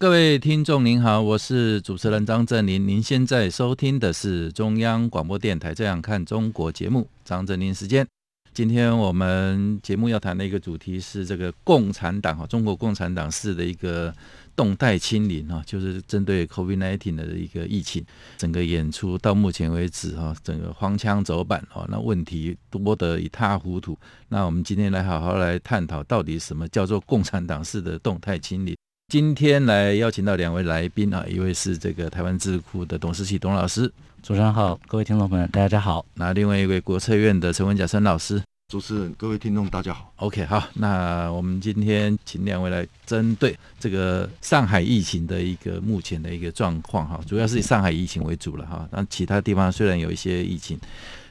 各位听众您好，我是主持人张正霖，您现在收听的是中央广播电台《这样看中国》节目，张正霖时间。今天我们节目要谈的一个主题是这个共产党，中国共产党式的一个动态清零，就是针对 COVID-19 的一个疫情，整个演出到目前为止整个荒腔走板，那问题多得一塌糊涂。那我们今天来好好来探讨到底什么叫做共产党式的动态清零。今天来邀请到两位来宾啊，一位是这个台湾智库的董思齐董老师，主持人好，各位听众朋友大家好。那另外一位国策院的陈文甲陈老师，主持人各位听众大家好。 OK 好，那我们今天请两位来针对这个上海疫情的一个目前的一个状况，主要是以上海疫情为主了，那其他地方虽然有一些疫情，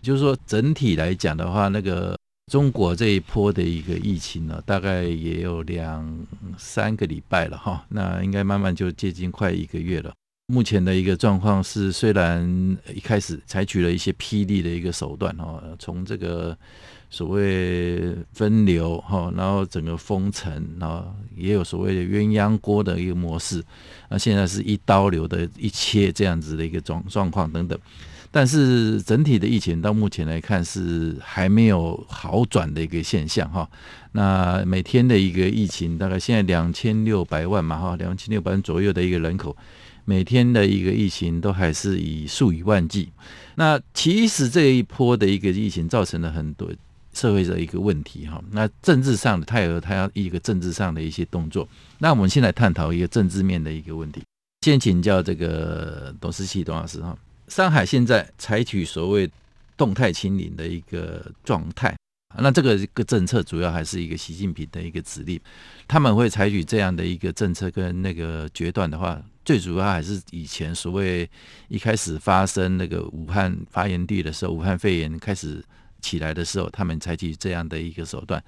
就是说整体来讲的话，那个中国这一波的一个疫情呢，大概也有2-3个礼拜了哈，那应该慢慢就接近快1个月了。目前的一个状况是，虽然一开始采取了一些霹雳的一个手段哈，从这个所谓分流哈，然后整个封城，然后也有所谓的鸳鸯锅的一个模式，那现在是一刀流的一切这样子的一个状况等等。但是整体的疫情到目前来看是还没有好转的一个现象哈。那每天的一个疫情大概现在2600万嘛哈，2600万左右的一个人口，每天的一个疫情都还是以数以万计。那其实这一波的一个疫情造成了很多社会的一个问题哈。那政治上的泰俄他要一个政治上的一些动作。那我们先来探讨一个政治面的一个问题。先请教这个董思齐董老师哈。上海现在采取所谓动态清零的一个状态，那这个政策主要还是一个习近平的一个指令，他们会采取这样的一个政策跟那个决断的话，最主要还是以前所谓一开始发生那个武汉发源地的时候，武汉肺炎开始起来的时候，他们采取这样的一个手段，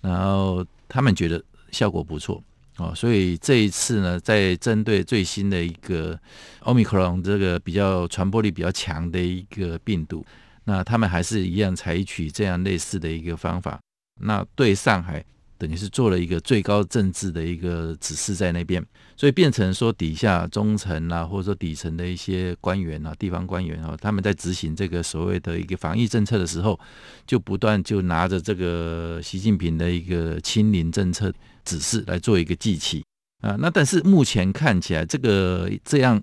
然后他们觉得效果不错哦，所以这一次呢，在针对最新的一个 Omicron 这个比较传播力比较强的一个病毒，那他们还是一样采取这样类似的一个方法。那对上海等于是做了一个最高政治的一个指示在那边，所以变成说底下中层啊，或者说底层的一些官员啊，地方官员啊，他们在执行这个所谓的一个防疫政策的时候，就不断就拿着这个习近平的一个清零政策指示来做一个祭旗啊，那但是目前看起来，这样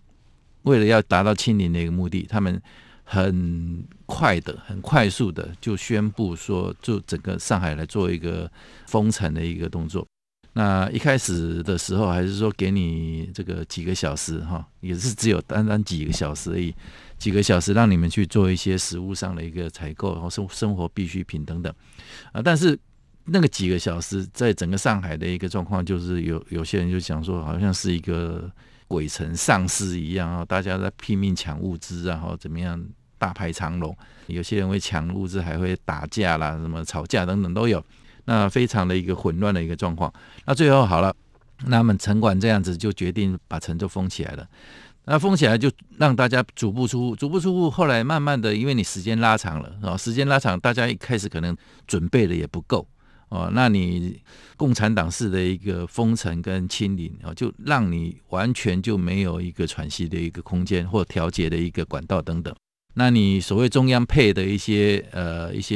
为了要达到清零的一个目的，他们很快速的就宣布说，就整个上海来做一个封城的一个动作。那一开始的时候还是说给你这个几个小时哈，也是只有单单几个小时而已，几个小时让你们去做一些食物上的一个采购，然后生活必需品等等啊，但是那个几个小时在整个上海的一个状况，就是有些人就想说好像是一个鬼城丧尸一样，大家在拼命抢物资，然后怎么样大排长龙，有些人会抢物资还会打架啦，什么吵架等等都有，那非常的一个混乱的一个状况。那最后好了，那他们城管这样子就决定把城就封起来了，那封起来就让大家足不出户，后来慢慢的因为你时间拉长了，时间拉长大家一开始可能准备的也不够哦，那你共产党式的一个封城跟清零哦，就让你完全就没有一个喘息的一个空间或调节的一个管道等等。那你所谓中央配的一些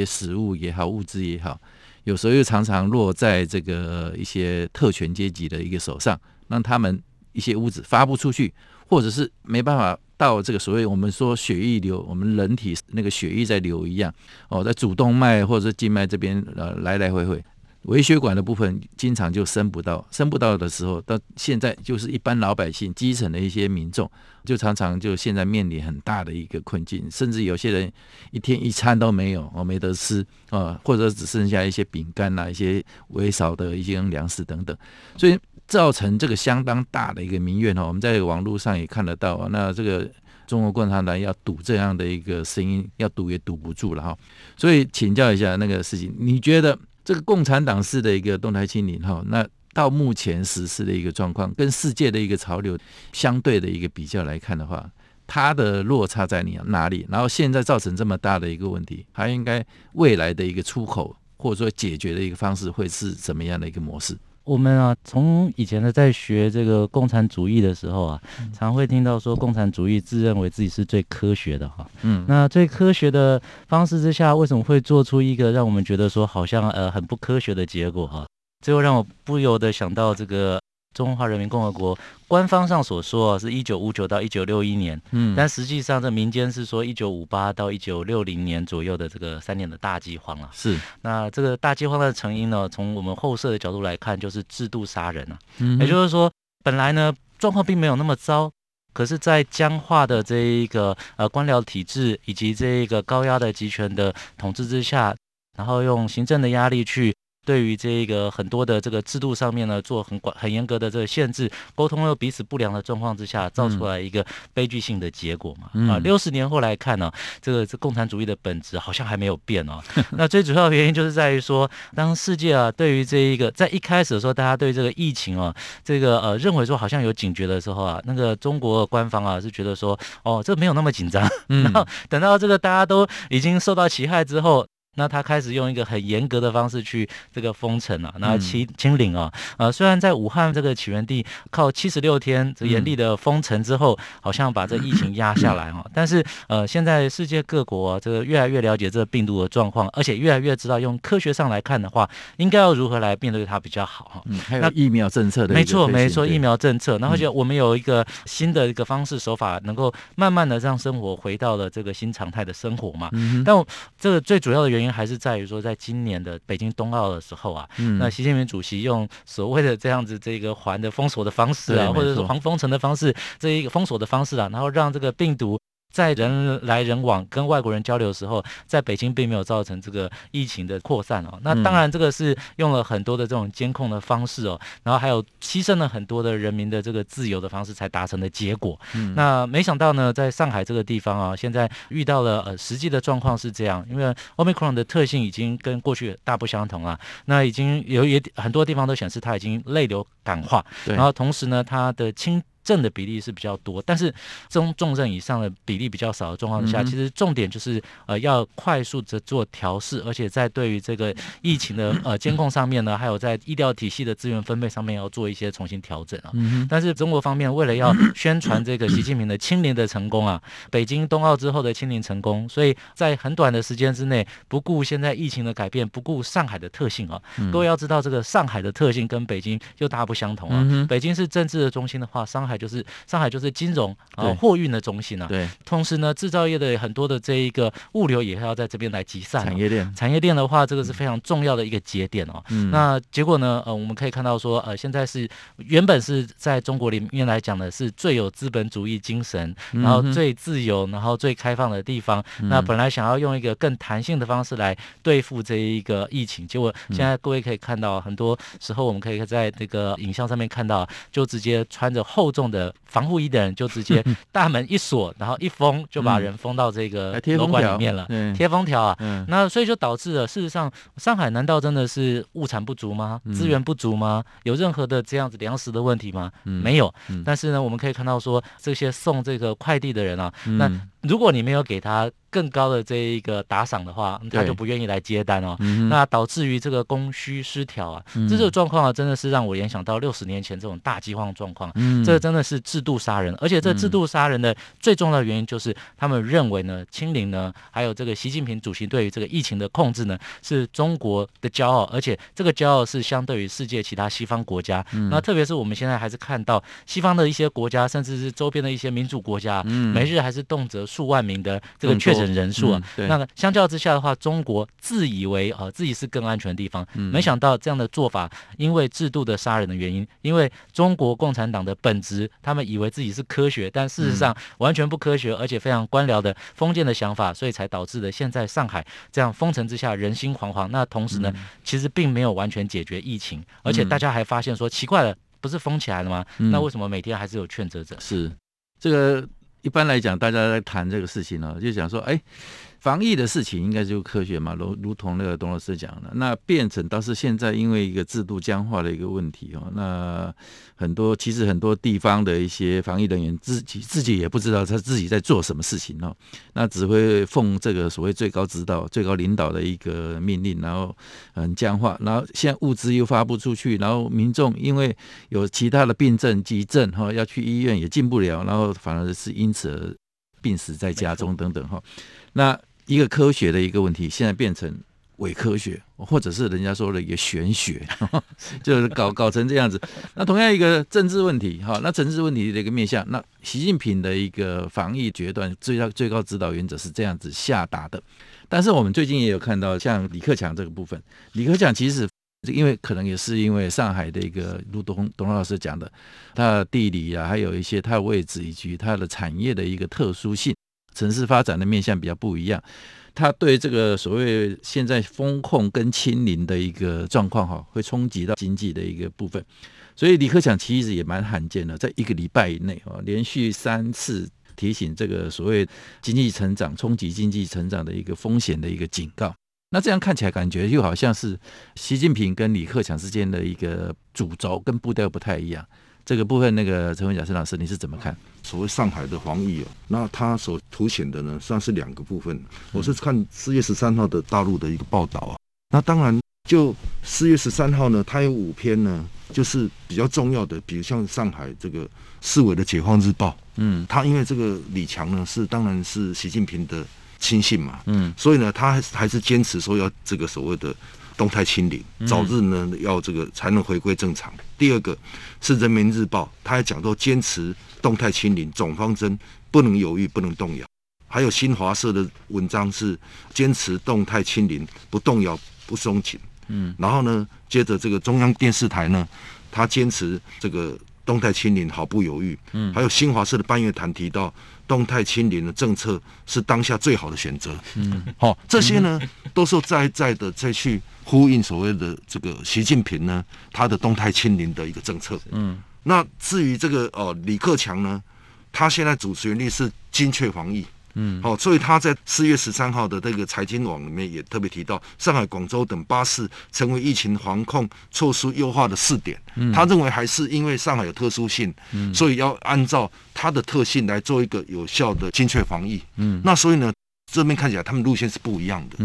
食物也好，物资也好，有时候又常常落在这个一些特权阶级的一个手上，让他们一些物资发不出去，或者是没办法到这个所谓我们说血液流，我们人体那个血液在流一样哦，在主动脉或者是静脉这边来回微血管的部分经常就升不到的时候，到现在就是一般老百姓基层的一些民众就常常就现在面临很大的一个困境，甚至有些人一天一餐都没有哦，没得吃啊，或者只剩下一些饼干啊，一些微少的一些粮食等等，所以造成这个相当大的一个民怨，我们在网络上也看得到，那这个中国共产党要赌这样的一个声音，要赌也赌不住了哈。所以请教一下那个事情，你觉得这个共产党式的一个动态清零哈，那到目前实施的一个状况，跟世界的一个潮流相对的一个比较来看的话，它的落差在哪里？然后现在造成这么大的一个问题，它应该未来的一个出口或者说解决的一个方式会是怎么样的一个模式？我们啊，从以前的在学这个共产主义的时候啊，常会听到说共产主义自认为自己是最科学的哈。那最科学的方式之下，为什么会做出一个让我们觉得说好像很不科学的结果哈？最后让我不由得想到这个中华人民共和国官方上所说是1959到1961年，但实际上这民间是说1958到1960年左右的这个3年的大饥荒啊。是，那这个大饥荒的成因呢，从我们后设的角度来看，就是制度杀人啊。也就是说，本来呢状况并没有那么糟，可是，在僵化的这一个官僚体制以及这一个高压的集权的统治之下，然后用行政的压力去。对于这个很多的这个制度上面呢，做很严格的这个限制，沟通又彼此不良的状况之下，造出来一个悲剧性的结果嘛。60年后来看呢，这共产主义的本质好像还没有变哦。那最主要的原因就是在于说，当世界啊对于这一个在一开始的时候，大家对这个疫情啊，这个认为说好像有警觉的时候啊，那个中国官方啊是觉得说，哦，这没有那么紧张。然后等到这个大家都已经受到其害之后。那他开始用一个很严格的方式去这个封城啊，然后清零啊，虽然在武汉这个起源地靠76天这严厉的封城之后，好像把这疫情压下来啊，但是现在世界各国啊，这个越来越了解这个病毒的状况，而且越来越知道用科学上来看的话，应该要如何来面对它比较好。还有疫苗政策的，没错，疫苗政策，然后就我们有一个新的一个方式手法，能够慢慢的让生活回到了这个新常态的生活嘛。但这个最主要的原因。还是在于说，在今年的北京冬奥的时候啊，那习近平主席用所谓的这样子这个环的封锁的方式啊，或者是环封城的方式，这一个封锁的方式啊，然后让这个病毒在人来人往跟外国人交流的时候，在北京并没有造成这个疫情的扩散哦。那当然，这个是用了很多的这种监控的方式哦，然后还有牺牲了很多的人民的这个自由的方式才达成的结果。那没想到呢，在上海这个地方啊，现在遇到了实际的状况是这样，因为 Omicron 的特性已经跟过去大不相同了。那已经有很多地方都显示它已经类流感化，然后同时呢，它的轻症的比例是比较多，但是重症以上的比例比较少的状况下，其实重点就是要快速的做调试，而且在对于这个疫情的监控上面呢，还有在医疗体系的资源分配上面要做一些重新调整啊。但是中国方面为了要宣传这个习近平的清零的成功啊，北京冬奥之后的清零成功，所以在很短的时间之内，不顾现在疫情的改变，不顾上海的特性啊，各位要知道这个上海的特性跟北京又大不相同啊。北京是政治的中心的话，上海就是金融货运的中心啊，对，同时呢制造业的很多的这一个物流也要在这边来集散，产业链的话，这个是非常重要的一个节点哦。那结果呢我们可以看到说现在是原本是在中国里面来讲的是最有资本主义精神，然后最自由，然后最开放的地方，那本来想要用一个更弹性的方式来对付这一个疫情，结果现在各位可以看到很多时候我们可以在这个影像上面看到，就直接穿着厚重的防护衣的人就直接大门一锁，然后一封就把人封到这个楼管里面了，贴封条啊。那所以就导致了，事实上上海难道真的是物产不足吗？资源不足吗？有任何的这样子粮食的问题吗？没有。但是呢，我们可以看到说，这些送这个快递的人啊，那如果你没有给他更高的这一个打赏的话，他就不愿意来接单哦。那导致于这个供需失调啊，这种状况啊，真的是让我联想到60年前这种大饥荒状况。这真的是制度杀人，而且这制度杀人的最重要的原因就是他们认为呢，清零呢，还有这个习近平主席对于这个疫情的控制呢，是中国的骄傲，而且这个骄傲是相对于世界其他西方国家。那特别是我们现在还是看到西方的一些国家，甚至是周边的一些民主国家，每日还是动辄数万名的这个确诊人数啊。那相较之下的话，中国自以为自己是更安全的地方，没想到这样的做法，因为制度的杀人的原因，因为中国共产党的本质，他们以为自己是科学，但事实上完全不科学，而且非常官僚的封建的想法，所以才导致了现在上海这样封城之下人心惶惶。那同时呢，其实并没有完全解决疫情，而且大家还发现说，奇怪了，不是封起来了吗？那为什么每天还是有确诊者？是这个。一般来讲大家在谈这个事情呢，就想说防疫的事情应该就是科学嘛，如同那个董老师讲的，那变成倒是现在因为一个制度僵化的一个问题哦，那其实很多地方的一些防疫人员自己也不知道他自己在做什么事情哦，那只会奉这个所谓最高指导、最高领导的一个命令，然后很僵化，然后现在物资又发不出去，然后民众因为有其他的病症、急症哈，要去医院也进不了，然后反而是因此而病死在家中等等哈，那。一个科学的一个问题，现在变成伪科学，或者是人家说的一个玄学，就是搞成这样子。那同样一个政治问题，那政治问题的一个面向，那习近平的一个防疫决断最高指导原则是这样子下达的。但是我们最近也有看到，像李克强这个部分，李克强其实因为可能也是因为上海的一个如董老师讲的，它的地理啊，还有一些它的位置以及它的产业的一个特殊性。城市发展的面向比较不一样，他对这个所谓现在封控跟清零的一个状况会冲击到经济的一个部分，所以李克强其实也蛮罕见的，在一个礼拜以内连续3次提醒这个所谓经济成长冲击经济成长的一个风险的一个警告。那这样看起来感觉又好像是习近平跟李克强之间的一个主轴跟步调不太一样，这个部分那个陈文甲老师你是怎么看？所谓上海的防疫那它所凸显的呢，算是两个部分。我是看4月13号的大陆的一个报道啊，那当然就4月13号呢，它有5篇呢，就是比较重要的，比如像上海这个市委的《解放日报》，它因为这个李强呢是当然是习近平的亲信嘛，所以呢他还是坚持说要这个所谓的动态清零，早日呢要这个才能回归正常。第二个是人民日报，他还讲到坚持动态清零总方针，不能犹豫，不能动摇。还有新华社的文章是坚持动态清零，不动摇，不松紧。然后呢接着这个中央电视台呢，他坚持这个动态清零毫不犹豫。还有新华社的半月谈提到动态清零的政策是当下最好的选择。这些呢都是在的再去呼应所谓的这个习近平呢他的动态清零的一个政策。那至于这个李克强呢，他现在主旋律是精确防疫。所以他在4月13号的这个财经网里面也特别提到，上海、广州等8市成为疫情防控措施优化的4点。他认为还是因为上海有特殊性，所以要按照它的特性来做一个有效的精确防疫。那所以呢，这边看起来他们路线是不一样的。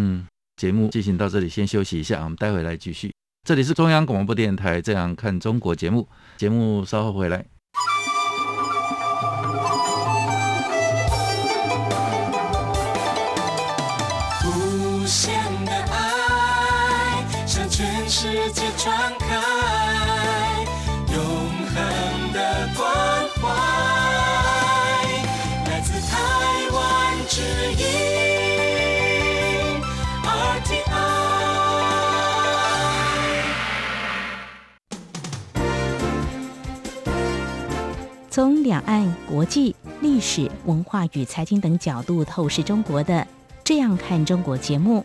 节目进行到这里，先休息一下，我们待会来继续。这里是中央广播电台《这样看中国》节目，节目稍后回来。传开永恒的关怀，来自台湾之音 RTI， 从两岸国际历史文化与财经等角度透视中国的这样看中国节目，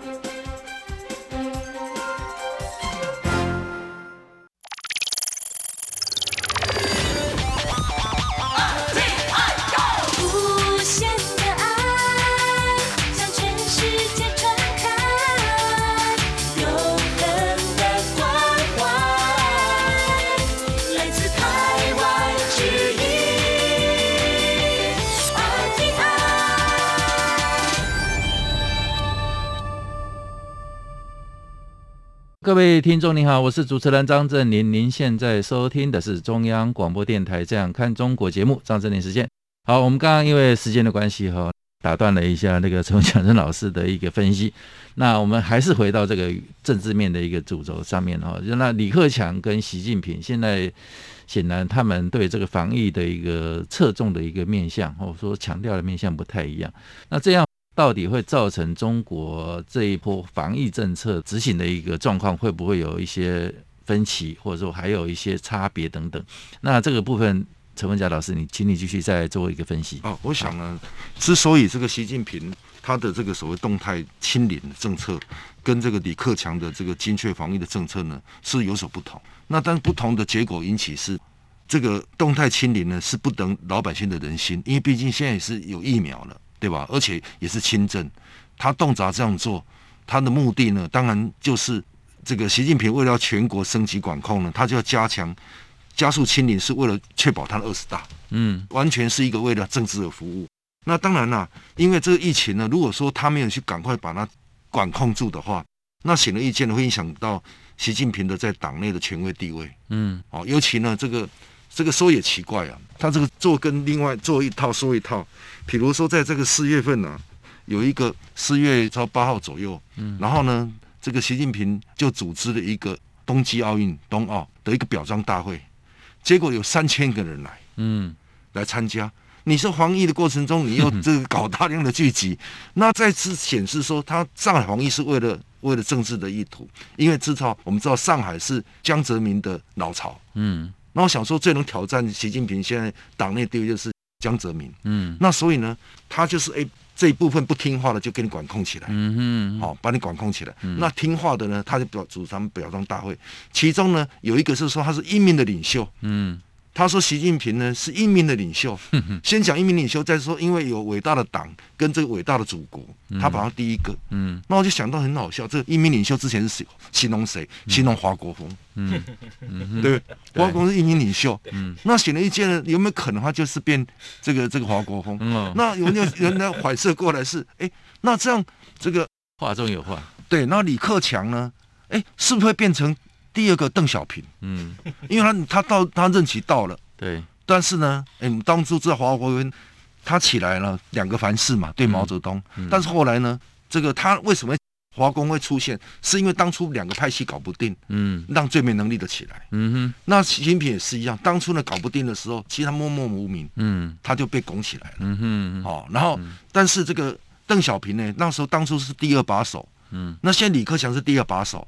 各位听众您好，我是主持人张正霖，您现在收听的是中央广播电台《这样看中国》节目，张正霖时间。好，我们刚刚因为时间的关系哈，打断了一下那个陈文强老师的一个分析。那我们还是回到这个政治面的一个主轴上面哈。那李克强跟习近平现在显然他们对这个防疫的一个侧重的一个面向，或者说强调的面向不太一样。那这样到底会造成中国这一波防疫政策执行的一个状况，会不会有一些分歧，或者说还有一些差别等等？那这个部分，陈文甲老师，请你继续再做一个分析。我想呢，之所以这个习近平他的这个所谓动态清零的政策，跟这个李克强的这个精确防疫的政策呢，是有所不同。那但不同的结果引起是，这个动态清零呢是不等老百姓的人心，因为毕竟现在也是有疫苗了，对吧？而且也是亲政，他动辄这样做，他的目的呢，当然就是这个习近平为了全国升级管控呢，他就要加速清零，是为了确保他的20大，完全是一个为了政治的服务。那当然啦、因为这个疫情呢，如果说他没有去赶快把它管控住的话，那显而易见的会影响到习近平的在党内的权威地位。尤其呢这个说也奇怪啊，他这个做跟另外做一套说一套。比如说在这个4月份啊，有一个4月8号左右，然后呢，这个习近平就组织了一个冬季奥运冬奥的一个表彰大会，结果有3000个人来，来参加。你说防疫的过程中，你又这个搞大量的聚集，那再次显示说，他上海防疫是为了政治的意图，因为我们知道上海是江泽民的老巢，那我想说，最能挑战习近平现在党内地位就是江泽民，那所以呢，他就是这一部分不听话的就给你管控起来，把你管控起来。那听话的呢，他就主张表彰大会，其中呢有一个是说他是英明的领袖，他说习近平呢是英明的领袖，先讲英明领袖，再说因为有伟大的党跟这个伟大的祖国，他把他第一个，那我就想到很好笑，这个英明领袖之前是形容谁？形容华国锋，对，华国锋是英明领袖，那显而易见呢，有没有可能他就是变这个华国锋？那有没有人来反射过来是，那这样这个话中有话，对，那李克强呢，是不是会变成？第二个邓小平，因为他任期到了，对，但是呢，我们当初知道华国锋他起来了两个凡是嘛，对毛泽东，但是后来呢，这个他为什么华工会出现，是因为当初两个派系搞不定，让最没能力的起来，那习近平也是一样，当初呢搞不定的时候，其实他默默无名，他就被拱起来了，然后但是这个邓小平呢，那时候当初是第二把手。那现在李克强是第二把手，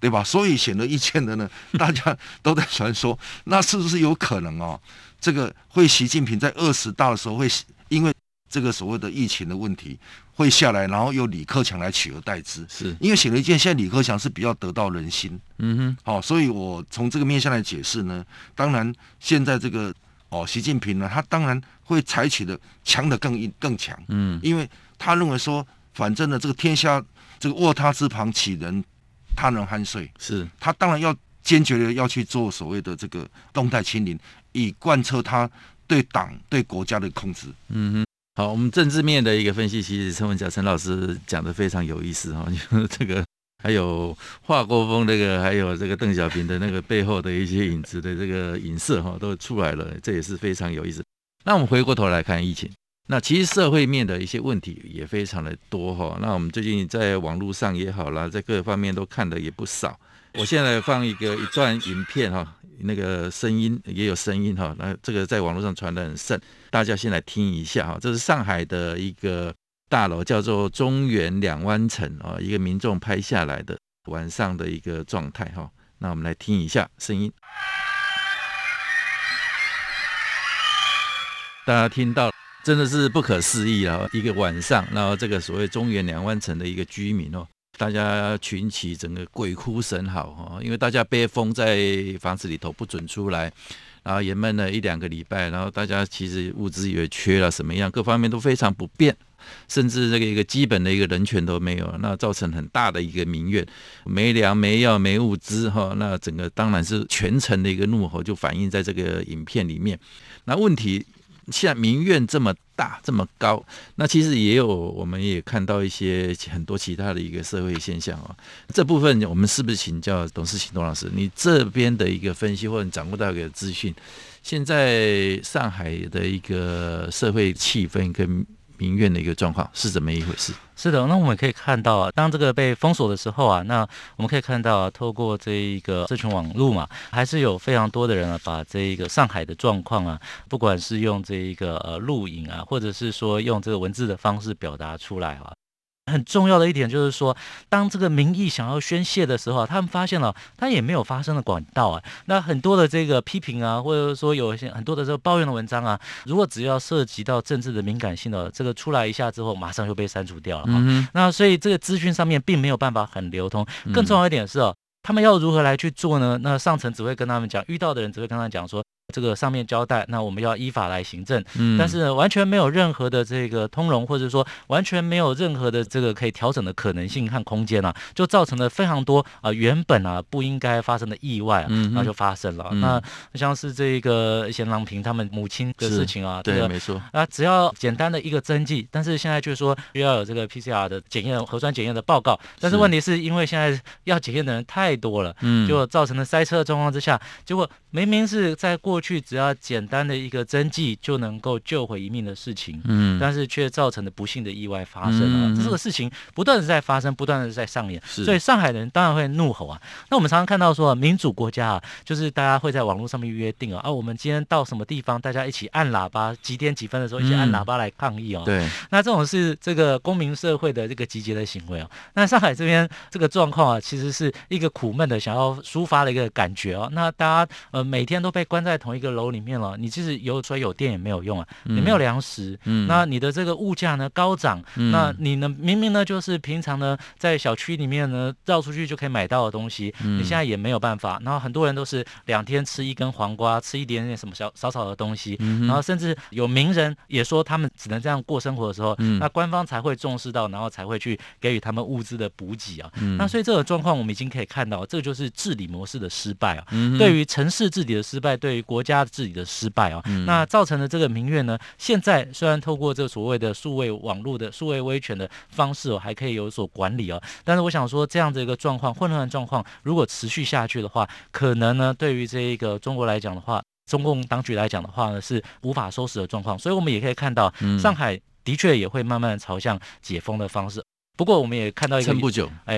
对吧？所以显而易见的呢，大家都在传说，那是不是有可能哦？这个会习近平在20大的时候会因为这个所谓的疫情的问题会下来，然后由李克强来取而代之，是因为显而易见，现在李克强是比较得到人心，所以我从这个面向来解释呢，当然现在这个习近平呢，他当然会采取的强的更强，因为他认为说，反正呢，这个天下。这个卧榻之旁岂能他人酣睡，是他当然要坚决的要去做所谓的这个动态清零，以贯彻他对党对国家的控制。好，我们政治面的一个分析，其实陈文甲陈老师讲得非常有意思这个还有华国锋那个，还有这个邓小平的那个背后的一些影子的这个影射都出来了，这也是非常有意思。那我们回过头来看疫情。那其实社会面的一些问题也非常的多哈，那我们最近在网络上也好啦，在各方面都看的也不少。我现在放一段影片哈，那个声音也有声音哈，那这个在网络上传的很盛，大家先来听一下哈。这是上海的一个大楼，叫做中原两湾城啊，一个民众拍下来的晚上的一个状态哈。那我们来听一下声音，大家听到。真的是不可思议啊！一个晚上，然后这个所谓中原两湾城的一个居民哦，大家群起，整个鬼哭神嚎，因为大家被封在房子里头不准出来，然后也闷了1-2个礼拜，然后大家其实物资也缺了，什么样各方面都非常不便，甚至这个一个基本的一个人权都没有，那造成很大的一个民怨，没粮没药没物资哈，那整个当然是全城的一个怒吼就反映在这个影片里面。那问题。现在民怨这么大这么高，那其实也有我们也看到一些很多其他的一个社会现象哦。这部分我们是不是请教董世勤董老师，你这边的一个分析或者掌握到一个资讯，现在上海的一个社会气氛跟民怨的一个状况是怎么一回事？是的，那我们可以看到啊，当这个被封锁的时候啊，那我们可以看到啊，透过这一个社群网络嘛，还是有非常多的人啊，把这一个上海的状况啊，不管是用这一个录影啊，或者是说用这个文字的方式表达出来啊。很重要的一点就是说，当这个民意想要宣泄的时候，他们发现了他也没有发声的管道啊。那很多的这个批评啊，或者说有一些很多的这个抱怨的文章啊，如果只要涉及到政治的敏感性的这个出来一下之后，马上就被删除掉了。那所以这个资讯上面并没有办法很流通。更重要一点是他们要如何来去做呢？那上层只会跟他们讲，遇到的人只会跟他们讲说，这个上面交代，那我们要依法来行政，但是完全没有任何的这个通融，或者说完全没有任何的这个可以调整的可能性和空间啊，就造成了非常多原本不应该发生的意外那就发生了。那像是这个贤郎平他们母亲的事情啊，对，没错啊，只要简单的一个登记，但是现在就是说要有这个 PCR 的检验、核酸检验的报告，但是问题是因为现在要检验的人太多了，就造成了塞车的状况之下，结果明明是在过去只要简单的一个登记就能够救回一命的事情，但是却造成了不幸的意外发生了。这个事情不断的在发生，不断的在上演，所以上海人当然会怒吼啊。那我们常常看到说，民主国家啊，就是大家会在网络上面约定啊，我们今天到什么地方，大家一起按喇叭，几点几分的时候一起按喇叭来抗议哦。对，那这种是这个公民社会的这个集结的行为哦。那上海这边这个状况啊，其实是一个苦闷的想要抒发的一个感觉哦。那大家每天都被关在同一个楼里面了，你即使有水有电也没有用啊，你没有粮食，那你的这个物价呢高涨，那你呢明明呢就是平常呢在小区里面呢绕出去就可以买到的东西，你现在也没有办法。然后很多人都是两天吃一根黄瓜，吃一点点什么少的东西，然后甚至有名人也说他们只能这样过生活的时候，那官方才会重视到，然后才会去给予他们物资的补给啊。那所以这个状况我们已经可以看到，这个就是治理模式的失败啊，对于城市治理的失败，对于国家治理的失败啊，那造成的这个民怨呢，现在虽然透过这所谓的数位网络的数位威权的方式还可以有所管理啊，但是我想说这样的一个状况，混乱的状况如果持续下去的话，可能呢对于这一个中国来讲的话，中共当局来讲的话呢，是无法收拾的状况。所以我们也可以看到，上海的确也会慢慢朝向解封的方式。不过我们也看到一个，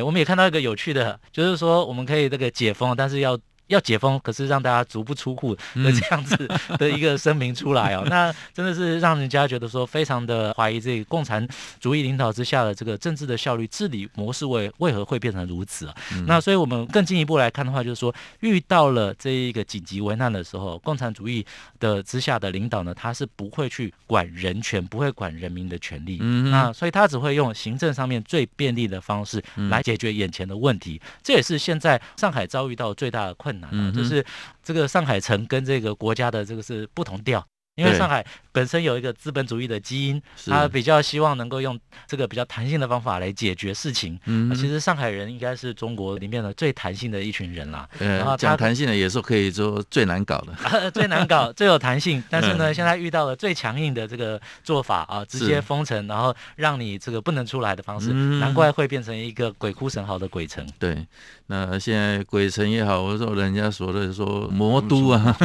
我们也看到一个有趣的，就是说我们可以这个解封，但是要解封，可是让大家足不出户的这样子的一个声明出来哦，那真的是让人家觉得说非常的怀疑，这个共产主义领导之下的这个政治的效率、治理模式为何会变成如此啊？那所以我们更进一步来看的话，就是说遇到了这一个紧急危难的时候，共产主义的之下的领导呢，他是不会去管人权，不会管人民的权利，那所以他只会用行政上面最便利的方式来解决眼前的问题，这也是现在上海遭遇到最大的困难。就是这个上海城跟这个国家的这个是不同调，因为上海本身有一个资本主义的基因，他比较希望能够用这个比较弹性的方法来解决事情。其实上海人应该是中国里面的最弹性的一群人啦。然后讲弹性的也是可以说最难搞的，最难搞、最有弹性。但是呢，现在遇到了最强硬的这个做法啊，直接封城，然后让你这个不能出来的方式，难怪会变成一个鬼哭神嚎的鬼城。对，那现在鬼城也好，或者人家说的说魔都啊，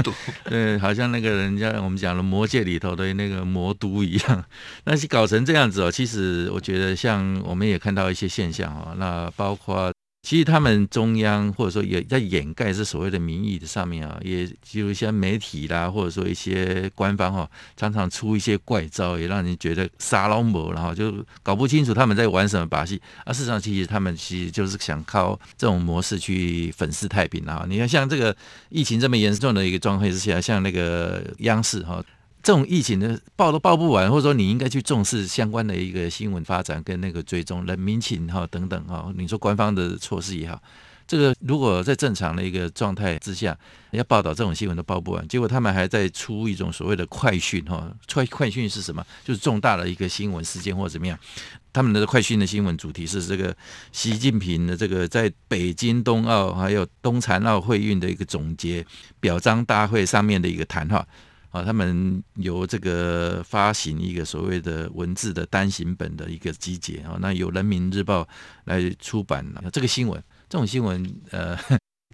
对，好像那个人家我们讲了魔界里头的那个魔都一样，那是搞成这样子哦。其实我觉得，像我们也看到一些现象哦，那包括其实他们中央或者说也在掩盖这所谓的民意的上面啊，也就一些媒体啦，或者说一些官方哦，常常出一些怪招，也让人觉得撒老母，然后就搞不清楚他们在玩什么把戏啊。事实上，其实他们其实就是想靠这种模式去粉饰太平啊。你看，像这个疫情这么严重的一个状况之下，像那个央视哈，这种疫情的报都报不完，或者说你应该去重视相关的一个新闻发展跟那个追踪人民情等等哈，你说官方的措施也好，这个如果在正常的一个状态之下，要报道这种新闻都报不完，结果他们还在出一种所谓的快讯哈，快讯是什么？就是重大的一个新闻事件或怎么样。他们的快讯的新闻主题是这个习近平的这个在北京冬奥还有冬残奥会运的一个总结表彰大会上面的一个谈话。他们由这个发行一个所谓的文字的单行本的一个集结，那由人民日报来出版这个新闻。这种新闻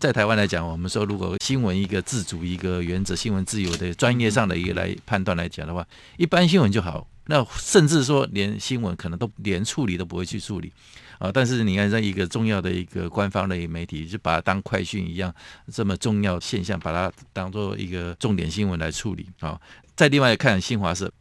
在台湾来讲，我们说如果新闻一个自主一个原则，新闻自由的专业上的一个来判断来讲的话，一般新闻就好，那甚至说连新闻可能都连处理都不会去处理啊。但是你看在一个重要的一个官方的一个媒体，就把它当快讯一样，这么重要现象把它当做一个重点新闻来处理啊。再另外看新华社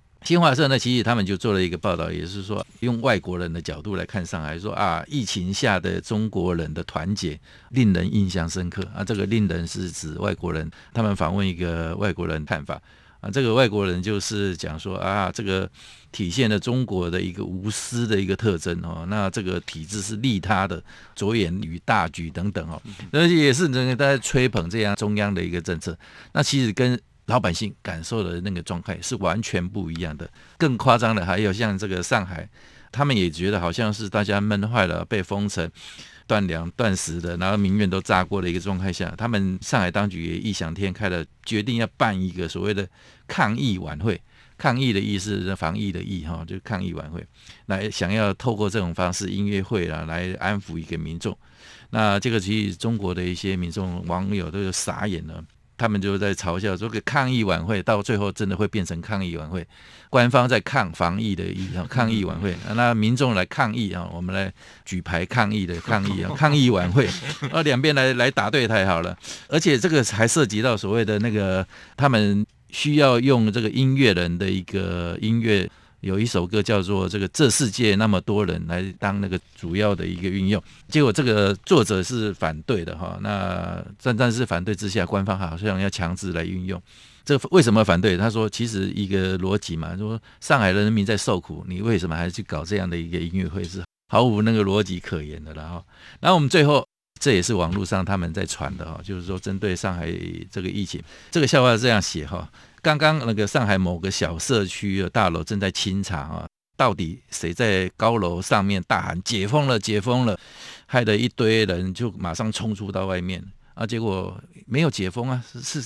呢，其实他们就做了一个报道，也是说用外国人的角度来看上海，说啊，疫情下的中国人的团结令人印象深刻啊。这个令人是指外国人，他们访问一个外国人看法啊。这个外国人就是讲说啊，这个体现了中国的一个无私的一个特征哦。那这个体制是利他的，着眼于大局等等哦。而且也是大家吹捧这样中央的一个政策，那其实跟老百姓感受的那个状态是完全不一样的。更夸张的还有像这个上海，他们也觉得好像是大家闷坏了，被封城断粮断食的，然后民怨都炸过的一个状态下，他们上海当局也异想天开了，决定要办一个所谓的抗疫晚会。抗疫的疫是防疫的疫，就抗疫晚会，来想要透过这种方式音乐会啦，来安抚一个民众。那这个其实中国的一些民众网友都傻眼了，他们就在嘲笑说抗疫晚会到最后真的会变成抗疫晚会，官方在抗防疫的疫，抗疫晚会，那民众来抗议，我们来举牌抗议的抗议，抗议晚会，两边 来打对台好了。而且这个还涉及到所谓的那个他们需要用这个音乐人的一个音乐，有一首歌叫做这世界那么多人来当那个主要的一个运用，结果这个作者是反对的哈。那但是反对之下，官方好像要强制来运用。这为什么反对？他说其实一个逻辑嘛，说上海人民在受苦，你为什么还去搞这样的一个音乐会，是毫无那个逻辑可言的啦。然后我们最后，这也是网络上他们在传的，就是说针对上海这个疫情，这个笑话这样写哈。刚刚那个上海某个小社区的大楼正在清查啊，到底谁在高楼上面大喊解封了解封了，害得一堆人就马上冲出到外面啊，结果没有解封啊，是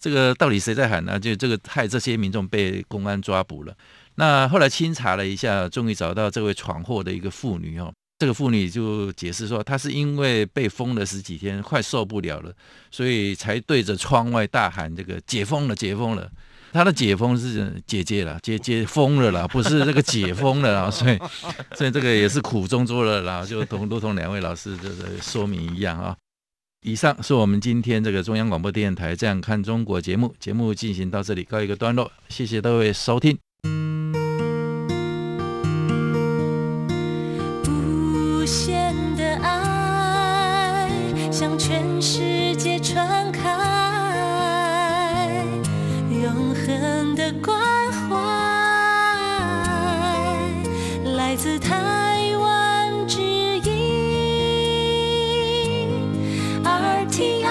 这个到底谁在喊啊，就这个害这些民众被公安抓捕了。那后来清查了一下，终于找到这位闯祸的一个妇女哦。这个妇女就解释说，她是因为被封了十几天，快受不了了，所以才对着窗外大喊这个解封了解封了。她的解封是姐姐封了啦，不是这个解封了啦。所以这个也是苦中作乐啦，就如同两位老师的说明一样啊。以上是我们今天这个中央广播电台这样看中国节目进行到这里告一个段落，谢谢各位收听。向全世界传开，永恒的关怀，来自台湾之音 RTI。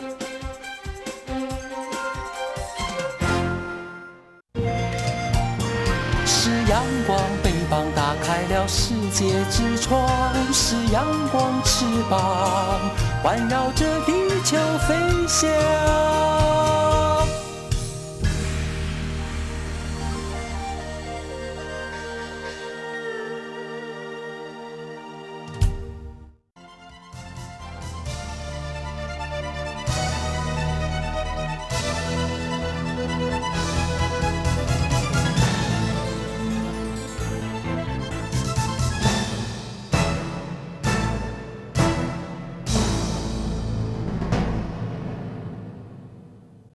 世界之窗是阳光翅膀，环绕着地球飞翔。